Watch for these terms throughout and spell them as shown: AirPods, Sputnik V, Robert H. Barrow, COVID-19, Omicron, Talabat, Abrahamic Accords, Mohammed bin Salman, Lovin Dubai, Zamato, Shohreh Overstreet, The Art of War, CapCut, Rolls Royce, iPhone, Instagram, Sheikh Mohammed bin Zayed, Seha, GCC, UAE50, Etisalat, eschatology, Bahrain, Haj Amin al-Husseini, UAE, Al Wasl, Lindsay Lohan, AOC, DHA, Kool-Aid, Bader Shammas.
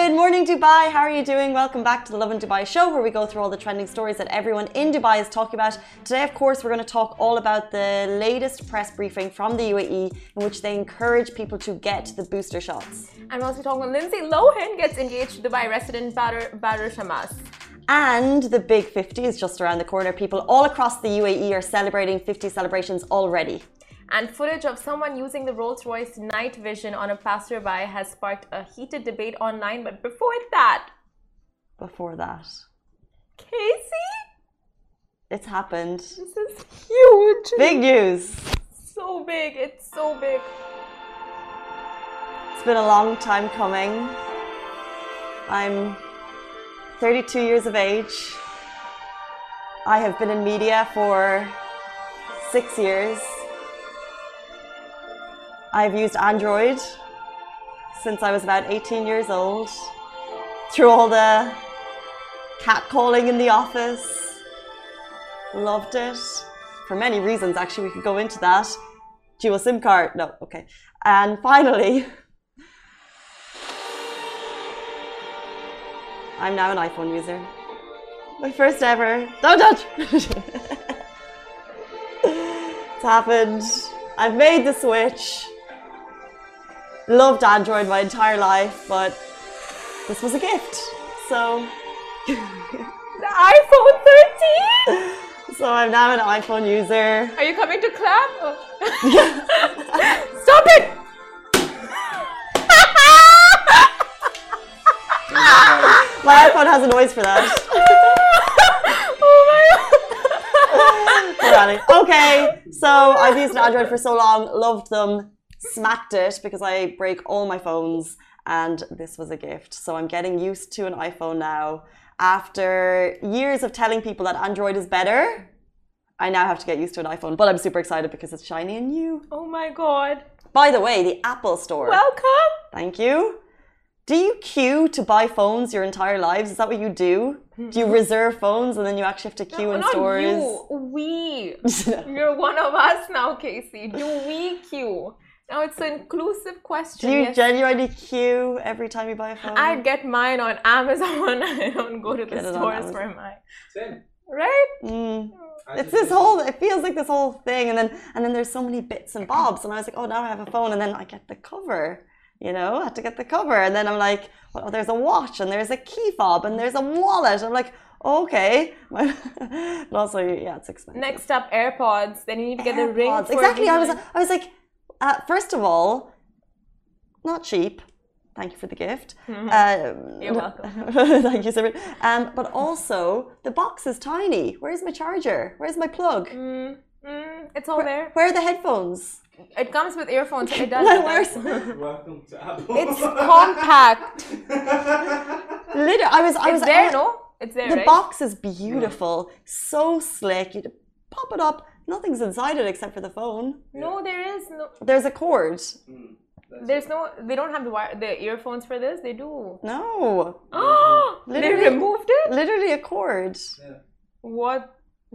Good morning, Dubai. How are you doing? Welcome back to the Lovin Dubai show, where we go through all the trending stories that everyone in Dubai is talking about. Today, of course, we're going to talk all about the latest press briefing from the UAE, in which they encourage people to get the booster shots. And we're also talking about Lindsay Lohan gets engaged to Dubai resident Bader Shammas. And the Big 50 is just around the corner. People all across the UAE are celebrating 50 celebrations already. And footage of someone using the Rolls Royce night vision on a passerby has sparked a heated debate online. But before that, Casey, it's happened. This is huge. Big news. So big. It's so big. It's been a long time coming. I'm 32 years of age. I have been in media for 6 years. I've used Android since I was about 18 years old, through all the catcalling in the office. Loved it. For many reasons, actually, we could go into that. Dual SIM card. No, okay. And finally, I'm now an iPhone user. My first ever. Don't touch! It's happened. I've made the switch. Loved Android my entire life, but this was a gift, so... The iPhone 13? So I'm now an iPhone user. Are you coming to clap? Oh. Stop it! My iPhone has a noise for that. Oh my God. Okay, so I've used an Android for so long, loved them. Smacked it because I break all my phones, and this was a gift. So I'm getting used to an iPhone now. After years of telling people that Android is better, I now have to get used to an iPhone, but I'm super excited because it's shiny and new. Oh my God. By the way, the Apple Store. Welcome. Thank you. Do you queue to buy phones your entire lives? Is that what you do? Do you reserve phones and then you actually have to queue in stores? No, not you. We. You're one of us now, Casey. Do we queue? Now it's an inclusive question. Do you genuinely queue every time you buy a phone? I'd get mine on Amazon. I don't go to the stores for mine. Same. Right? Mm. It's this whole, it feels like this whole thing. And then there's so many bits and bobs. And I was like, oh, now I have a phone. And then I get the cover. You know, I had to get the cover. And then I'm like, well, there's a watch. And there's a key fob. And there's a wallet. I'm like, okay. But also, yeah, it's expensive. Next up, AirPods. Then you need to get the ring. Exactly. I was like... first of all, not cheap. Thank you for the gift. You're welcome. Thank you so much. But also, the box is tiny. Where's my charger? Where's my plug? It's all there. Where are the headphones? It comes with earphones. It doesn't. Welcome to Apple. It's compact. Literally, I was. It's there, no? It's there. The right? Box is beautiful. Yeah. So slick. You pop it up. Nothing's inside it except for the phone. No, there is no. There's a cord. There's no. They don't have the earphones for this. They do. No. Oh, they removed it. Literally a cord. Yeah. What?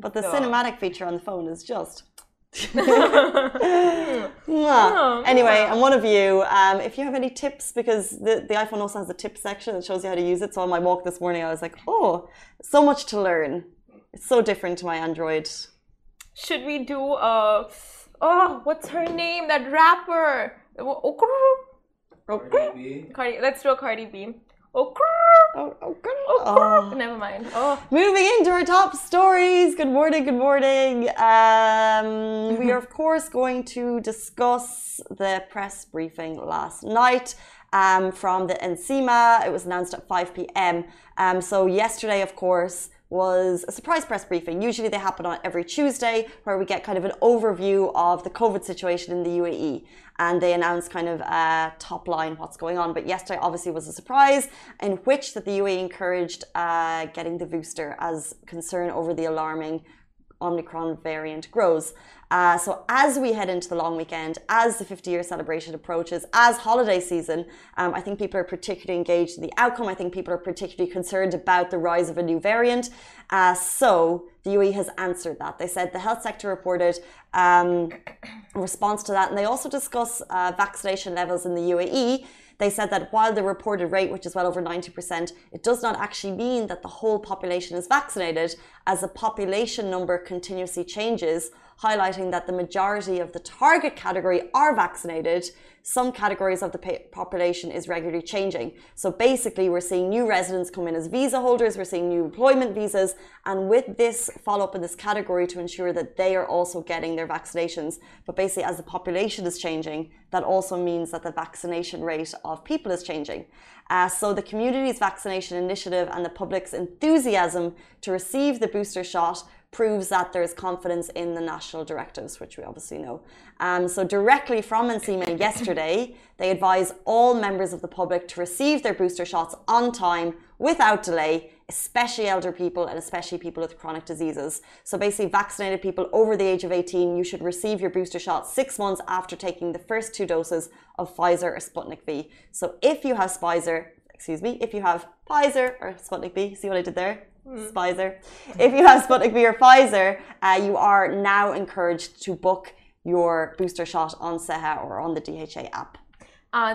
But the cinematic feature on the phone is just. Anyway, I'm one of you. If you have any tips, because the iPhone also has a tip section that shows you how to use it. So on my walk this morning, I was like, oh, so much to learn. It's so different to my Android. Should we do a... Oh, what's her name? That rapper. Cardi B. Let's do a Cardi B. Never mind. Oh. Moving into our top stories. Good morning, good morning. We are, of course, going to discuss the press briefing last night. From the NCEMA. It was announced at 5 p.m. So yesterday, of course... was a surprise press briefing. Usually they happen on every Tuesday, where we get kind of an overview of the COVID situation in the UAE, and they announce kind of top line what's going on. But yesterday obviously was a surprise, in which that the UAE encouraged getting the booster as concern over the alarming Omicron variant grows. So as we head into the long weekend, as the 50-year celebration approaches, as holiday season, I think people are particularly engaged in the outcome. I think people are particularly concerned about the rise of a new variant. So the UAE has answered that. They said the health sector reported a response to that, and they also discuss vaccination levels in the UAE. They said that while the reported rate, which is well over 90%, it does not actually mean that the whole population is vaccinated, as the population number continuously changes, highlighting that the majority of the target category are vaccinated. Some categories of the population is regularly changing. So basically, we're seeing new residents come in as visa holders, we're seeing new employment visas, and with this follow-up in this category to ensure that they are also getting their vaccinations. But basically, as the population is changing, that also means that the vaccination rate of people is changing. So the community's vaccination initiative and the public's enthusiasm to receive the booster shot proves that there is confidence in the national directives, which we obviously know. So directly from NCEMA yesterday, they advise all members of the public to receive their booster shots on time without delay, especially elder people and especially people with chronic diseases. So basically, vaccinated people over the age of 18, you should receive your booster shot 6 months after taking the first 2 doses of Pfizer or Sputnik V. So if you have Pfizer, if you have Pfizer or Sputnik V, see what I did there? Pfizer. If you have Sputnik V or Pfizer, you are now encouraged to book your booster shot on Seha or on the DHA app.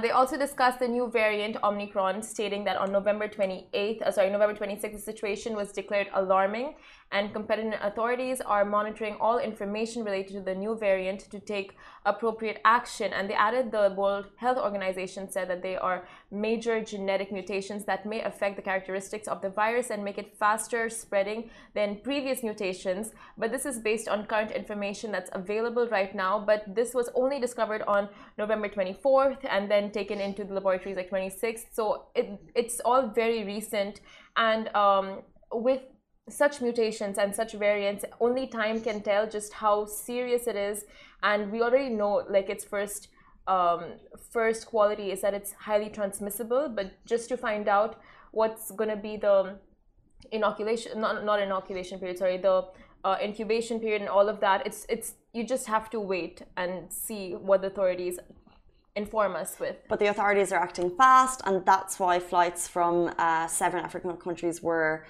They also discussed the new variant Omicron, stating that on November 26th, the situation was declared alarming, and competent authorities are monitoring all information related to the new variant to take appropriate action. And they added, the World Health Organization said that there are major genetic mutations that may affect the characteristics of the virus and make it faster spreading than previous mutations. But this is based on current information that's available right now. But this was only discovered on November 24th and then taken into the laboratories like 26th. So it's all very recent. And with such mutations and such variants, only time can tell just how serious it is. And we already know, like, its first quality is that it's highly transmissible, but just to find out what's going to be the incubation period and all of that, it's you just have to wait and see what the authorities inform us with. But the authorities are acting fast, and that's why flights from 7 African countries were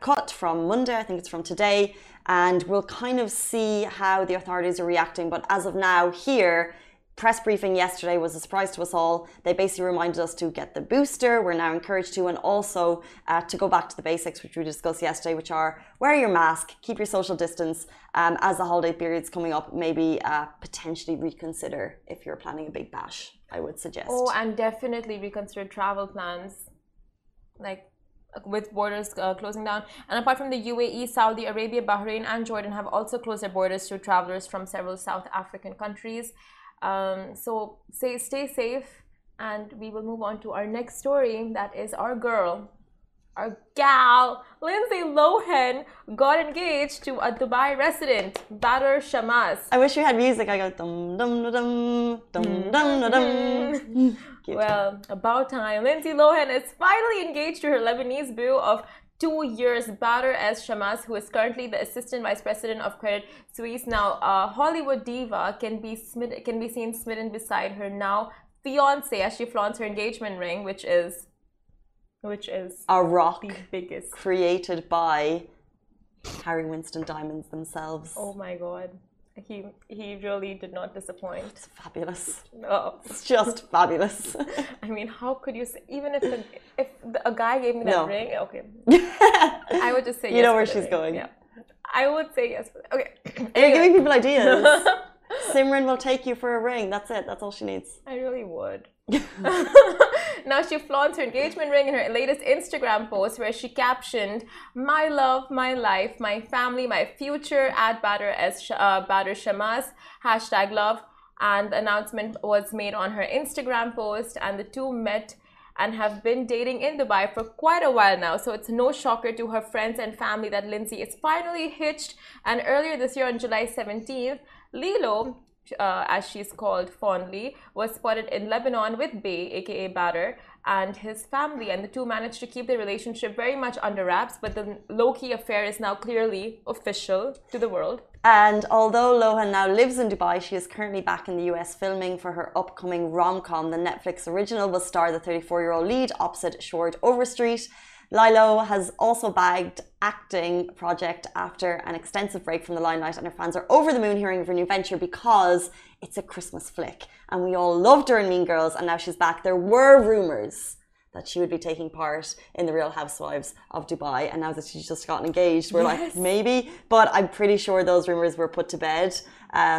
cut from Monday, I think it's from today, and we'll kind of see how the authorities are reacting. But as of now, here, press briefing yesterday was a surprise to us all. They basically reminded us to get the booster. We're now encouraged to, and also to go back to the basics, which we discussed yesterday, which are wear your mask, keep your social distance. As the holiday period's coming up, maybe potentially reconsider if you're planning a big bash, I would suggest. Oh, and definitely reconsider travel plans, like, with borders closing down. And apart from the UAE, Saudi Arabia, Bahrain and Jordan have also closed their borders to travelers from several South African countries. So stay safe, and we will move on to our next story. That is our gal, Lindsay Lohan, got engaged to a Dubai resident, Bader Shammas. I wish you had music. I go dum dum dum dum dum dum. Well, about time. Lindsay Lohan is finally engaged to her Lebanese beau of 2 years, Bader S. Shammas, who is currently the Assistant Vice President of Credit Suisse. Now, Hollywood diva can be seen smitten beside her now fiancé as she flaunts her engagement ring, which is a rock, the biggest, created by Harry Winston diamonds themselves. Oh my God. He really did not disappoint. It's fabulous. Oh. It's just fabulous. I mean, how could you say, even if a guy gave me that ring, okay. I would just say yes. You know where she's going. Yeah. I would say yes. Okay. You're giving people ideas. Simran will take you for a ring. That's it. That's all she needs. I really would. Now she flaunts her engagement ring in her latest Instagram post, where she captioned, "My love, my life, my family, my future," at Bader Shammas, #love. And the announcement was made on her Instagram post, and the two met and have been dating in Dubai for quite a while now. So it's no shocker to her friends and family that Lindsay is finally hitched. And earlier this year, on July 17th, Lilo, as she's called fondly, was spotted in Lebanon with Bay, aka Bader, and his family, and the two managed to keep their relationship very much under wraps, but the low-key affair is now clearly official to the world. And although Lohan now lives in Dubai, she is currently back in the US filming for her upcoming rom-com. The Netflix original will star the 34-year-old lead opposite Shohreh Overstreet. Lilo has also bagged acting project after an extensive break from the limelight, and her fans are over the moon hearing of her new venture because it's a Christmas flick. And we all loved her in Mean Girls, and now she's back. There were rumours that she would be taking part in the Real Housewives of Dubai, and now that she's just gotten engaged, we're like, maybe. But I'm pretty sure those rumours were put to bed,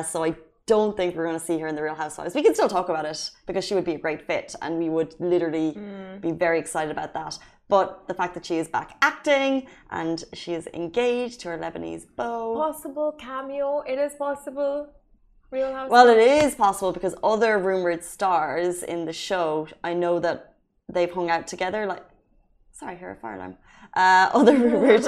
so I don't think we're going to see her in the Real Housewives. We can still talk about it because she would be a great fit, and we would literally be very excited about that. But the fact that she is back acting and she is engaged to her Lebanese beau. Possible cameo. It is possible. Real Housewives. Well, it is possible because other rumored stars in the show, I know that they've hung out together. Like, sorry, I hear a fire alarm. Other rumored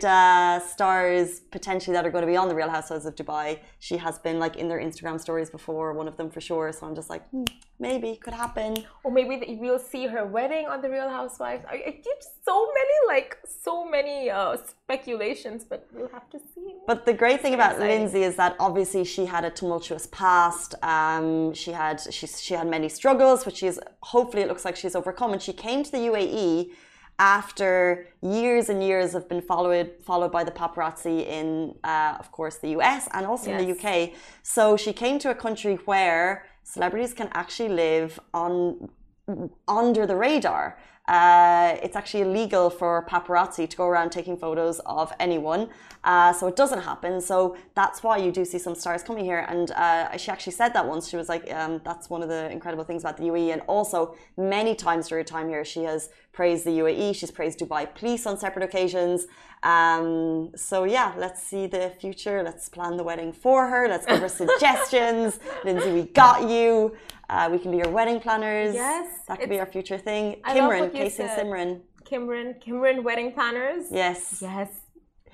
stars potentially that are going to be on the Real Housewives of Dubai. She has been like in their Instagram stories before, one of them for sure. So I'm just like, maybe could happen. Or maybe we'll see her wedding on the Real Housewives. I keep so many speculations, but we'll have to see. But the great thing about Lindsay is that obviously she had a tumultuous past. She had many struggles, which she's hopefully, it looks like she's overcome. And she came to the UAE after years and years have been followed by the paparazzi in, of course, the US and also in the UK. So she came to a country where celebrities can actually live under the radar. It's actually illegal for paparazzi to go around taking photos of anyone, so it doesn't happen. So that's why you do see some stars coming here, and she actually said that once. She was like, that's one of the incredible things about the UAE. And also many times during her time here she has praised the UAE, she's praised Dubai police on separate occasions. So yeah, let's see the future. Let's plan the wedding for her. Let's give her suggestions. Lindsay, we got you. We can be your wedding planners. Yes. That could be our future thing. Kimran, Casey and Simran. Kimran wedding planners. Yes. Yes.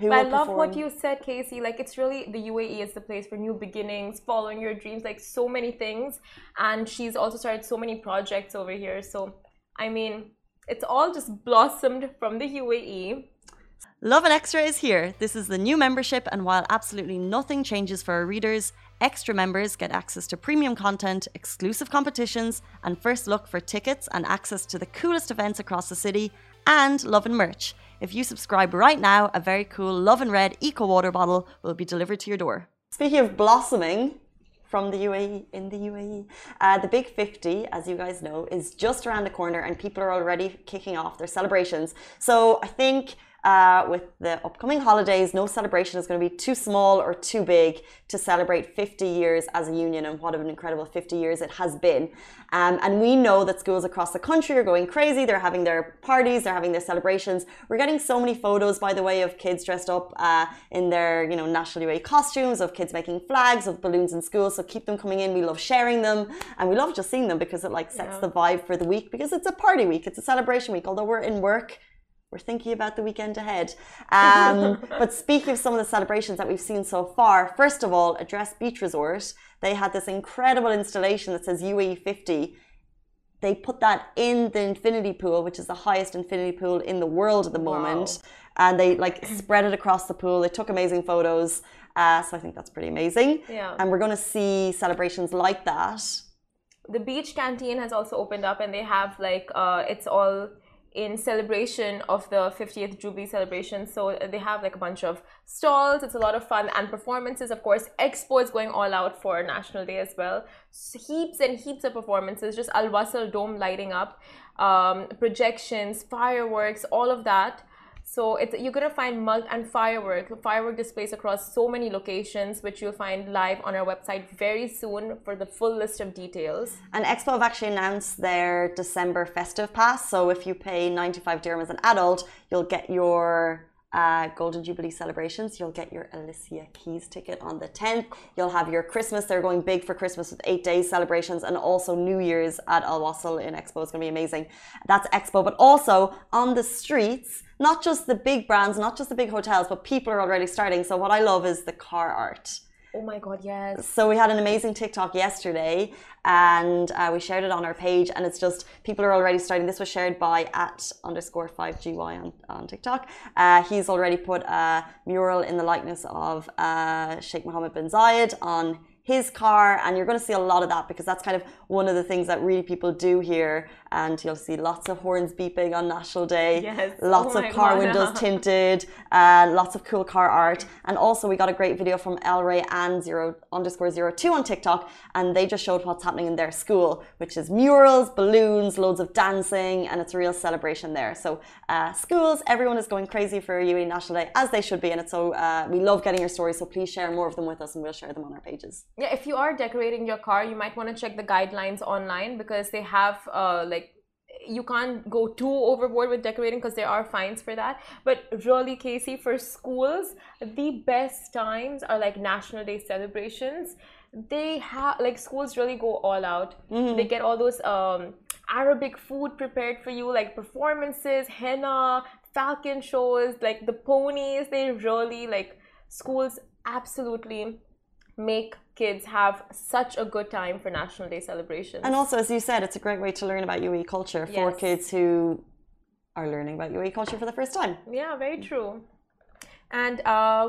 I love what you said, Casey. Like, it's really, the UAE is the place for new beginnings, following your dreams, like so many things. And she's also started so many projects over here. So, I mean, it's all just blossomed from the UAE. Love and Extra is here. This is the new membership, and while absolutely nothing changes for our readers, Extra members get access to premium content, exclusive competitions, and first look for tickets and access to the coolest events across the city, and Love and merch. If you subscribe right now, a very cool Love and Red Eco Water bottle will be delivered to your door. Speaking of blossoming from the UAE, in the UAE, the Big 50, as you guys know, is just around the corner, and people are already kicking off their celebrations. So I think with the upcoming holidays, no celebration is going to be too small or too big to celebrate 50 years as a union, and what an incredible 50 years it has been. And we know that schools across the country are going crazy. They're having their parties, they're having their celebrations. We're getting so many photos, by the way, of kids dressed up in their national UAE costumes, of kids making flags, of balloons in school. So keep them coming in. We love sharing them, and we love just seeing them because it sets the vibe for the week, because it's a party week, it's a celebration week. Although we're in work, we're thinking about the weekend ahead. But speaking of some of the celebrations that we've seen so far, first of all, Address Beach Resort, they had this incredible installation that says UAE50. They put that in the infinity pool, which is the highest infinity pool in the world at the moment. Wow. And they spread it across the pool. They took amazing photos. So I think that's pretty amazing. Yeah. And we're going to see celebrations like that. The beach canteen has also opened up, and they have it's all in celebration of the 50th Jubilee celebration. So they have a bunch of stalls. It's a lot of fun, and performances, of course. Expo is going all out for National Day as well. Heaps and heaps of performances, just Al Wasl Dome lighting up, projections, fireworks, all of that. So you're going to find mug and firework displays across so many locations, which you'll find live on our website very soon for the full list of details. And Expo have actually announced their December festive pass. So if you pay 95 dirham as an adult, you'll get your Golden Jubilee celebrations. You'll get your Alicia Keys ticket on the 10th. You'll have your Christmas. They're going big for Christmas with 8 days celebrations, and also New Year's at Al Wasl in Expo. It's going to be amazing. That's Expo. But also on the streets, not just the big brands, not just the big hotels, but people are already starting. So what I love is the car art. Oh my God, yes. So we had an amazing TikTok yesterday and we shared it on our page, and it's just, people are already starting. This was shared by @_5GY on TikTok. He's already put a mural in the likeness of Sheikh Mohammed bin Zayed on his car, and you're going to see a lot of that because that's kind of one of the things that really people do here. And you'll see lots of horns beeping on National Day, yes, lots of car windows tinted, lots of cool car art. And also we got a great video from Elray and 0_02 on TikTok, and they just showed what's happening in their school, which is murals, balloons, loads of dancing, and it's a real celebration there. So schools, everyone is going crazy for UAE National Day, as they should be, and it's so we love getting your stories. So please share more of them with us, and we'll share them on our pages. Yeah, if you are decorating your car, you might want to check the guidelines online, because they have like, you can't go too overboard with decorating because there are fines for that. But really, Casey, for schools, the best times are like National Day celebrations. They have, like, schools really go all out. Mm-hmm. They get all those Arabic food prepared for you, like performances, henna, falcon shows, like the ponies. They really, like, schools absolutely make kids have such a good time for National Day celebrations. And also, as you said, it's a great way to learn about UAE culture for kids who are learning about UAE culture for the first time. Yeah, very true. And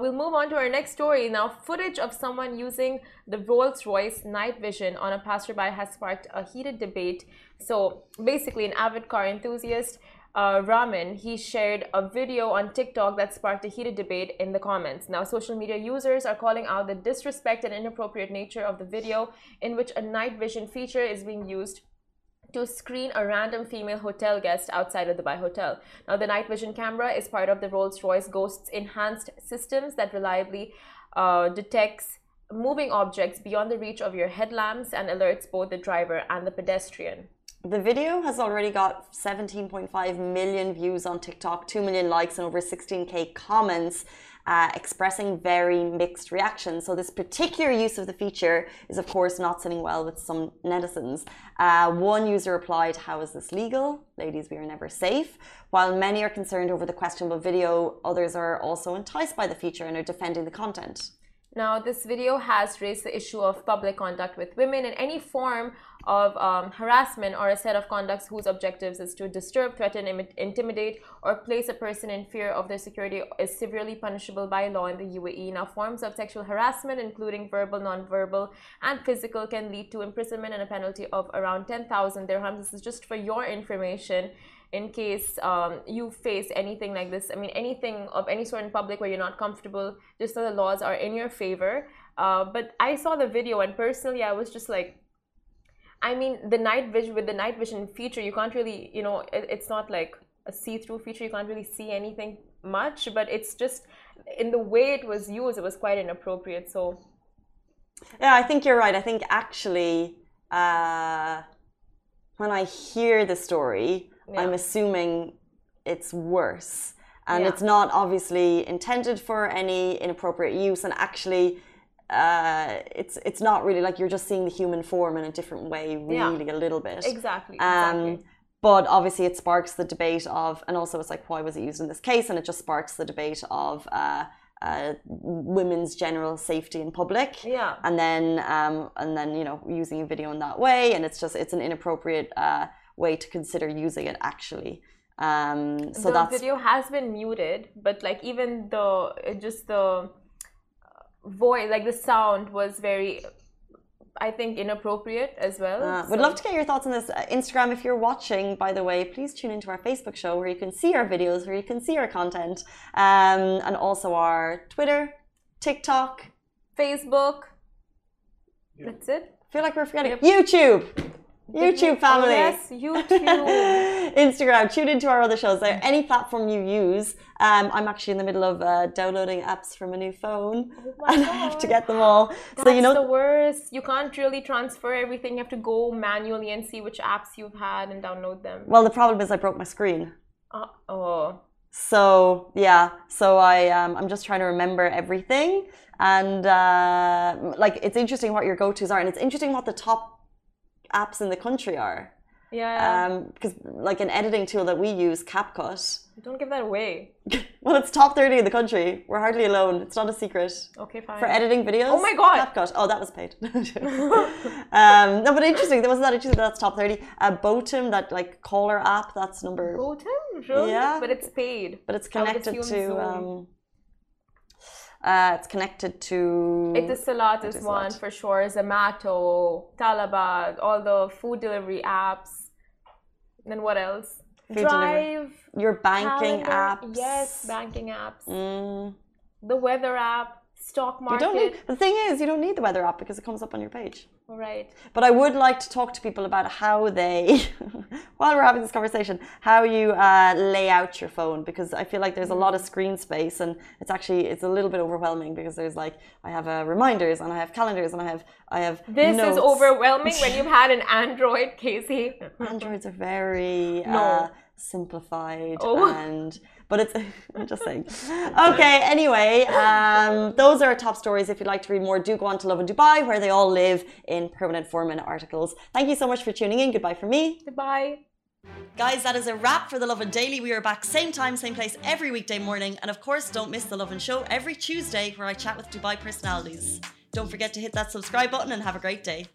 we'll move on to our next story. Now, footage of someone using the Rolls Royce night vision on a passerby has sparked a heated debate. So basically, an avid car enthusiast, Raman, he shared a video on TikTok that sparked a heated debate in the comments. Now, social media users are calling out the disrespect and inappropriate nature of the video, in which a night vision feature is being used to screen a random female hotel guest outside a Dubai hotel. Now, the night vision camera is part of the Rolls-Royce Ghost's enhanced systems that reliably detects moving objects beyond the reach of your headlamps and alerts both the driver and the pedestrian. The video has already got 17.5 million views on TikTok, 2 million likes, and over 16K comments expressing very mixed reactions. So this particular use of the feature is, of course, not sitting well with some netizens. One user replied, "How is this legal? Ladies, we are never safe." While many are concerned over the questionable video, others are also enticed by the feature and are defending the content. Now, this video has raised the issue of public conduct with women and any form of harassment or a set of conducts whose objectives is to disturb, threaten, intimidate, or place a person in fear of their security is severely punishable by law in the UAE. Now, forms of sexual harassment, including verbal, non-verbal, and physical, can lead to imprisonment and a penalty of around 10,000 dirhams. This is just for your information, in case you face anything like this. I mean, anything of any sort in public where you're not comfortable, just so the laws are in your favor. But I saw the video, and personally, I was just like, I mean, the night vision, with the night vision feature, you can't really, you know, it's not like a see-through feature. You can't really see anything much, but it's just, in the way it was used, it was quite inappropriate. So, yeah, I think you're right. I think actually, when I hear the story, yeah, I'm assuming it's worse, and yeah, it's not obviously intended for any inappropriate use, and actually it's not really, like, you're just seeing the human form in a different way, really, yeah, a little bit. Exactly. But obviously it sparks the debate of, and also it's like, why was it used in this case? And it just sparks the debate of women's general safety in public, yeah, and then you know, using a video in that way, and it's just, it's an inappropriate way to consider using it, actually. So the video has been muted, but like, even the voice, like the sound was very, I think, inappropriate as well. Would love to get your thoughts on this. Instagram, if you're watching, by the way, please tune into our Facebook show, where you can see our videos, where you can see our content, and also our Twitter, TikTok, Facebook. Yeah. That's it. I feel like we're forgetting. Yep. YouTube family. Oh, yes, YouTube. Instagram. Tune into our other shows there. Any platform you use. I'm actually in the middle of downloading apps from a new phone. And I have to get them all. That's so, you know, the worst. You can't really transfer everything. You have to go manually and see which apps you've had and download them. Well, the problem is I broke my screen. Oh. So, yeah. So I'm just trying to remember everything. And like, it's interesting what your go-tos are. And it's interesting what the top apps in the country are. Yeah. Because like an editing tool that we use, CapCut. Don't give that away. Well, it's top 30 in the country. We're hardly alone. It's not a secret. Okay, fine. For editing videos. Oh my God. CapCut. Oh, that was paid. No, but interesting. There wasn't that interesting. That's top 30. Botum, that like caller app. That's number. Botum, sure. Yeah. But it's paid. But it's connected to. It's connected to. Etisalat is one for sure. Zamato, Talabat, all the food delivery apps. And then what else? Food Drive. Delivery. Your banking apps. Yes, banking apps. Mm. The weather app, stock market. You don't need, the thing is, you don't need the weather app because it comes up on your page. Right. But I would like to talk to people about how they, while we're having this conversation, how you lay out your phone, because I feel like there's a lot of screen space and it's a little bit overwhelming because there's like I have reminders and I have calendars and I have this notes. Is overwhelming when you've had an Android, Casey. Androids are very simplified and. But it's, I'm just saying. Okay, anyway, those are our top stories. If you'd like to read more, do go on to Lovin Dubai, where they all live in permanent form in articles. Thank you so much for tuning in. Goodbye from me. Goodbye. Guys, that is a wrap for the Lovin Daily. We are back same time, same place every weekday morning. And of course, don't miss the Lovin Show every Tuesday, where I chat with Dubai personalities. Don't forget to hit that subscribe button and have a great day.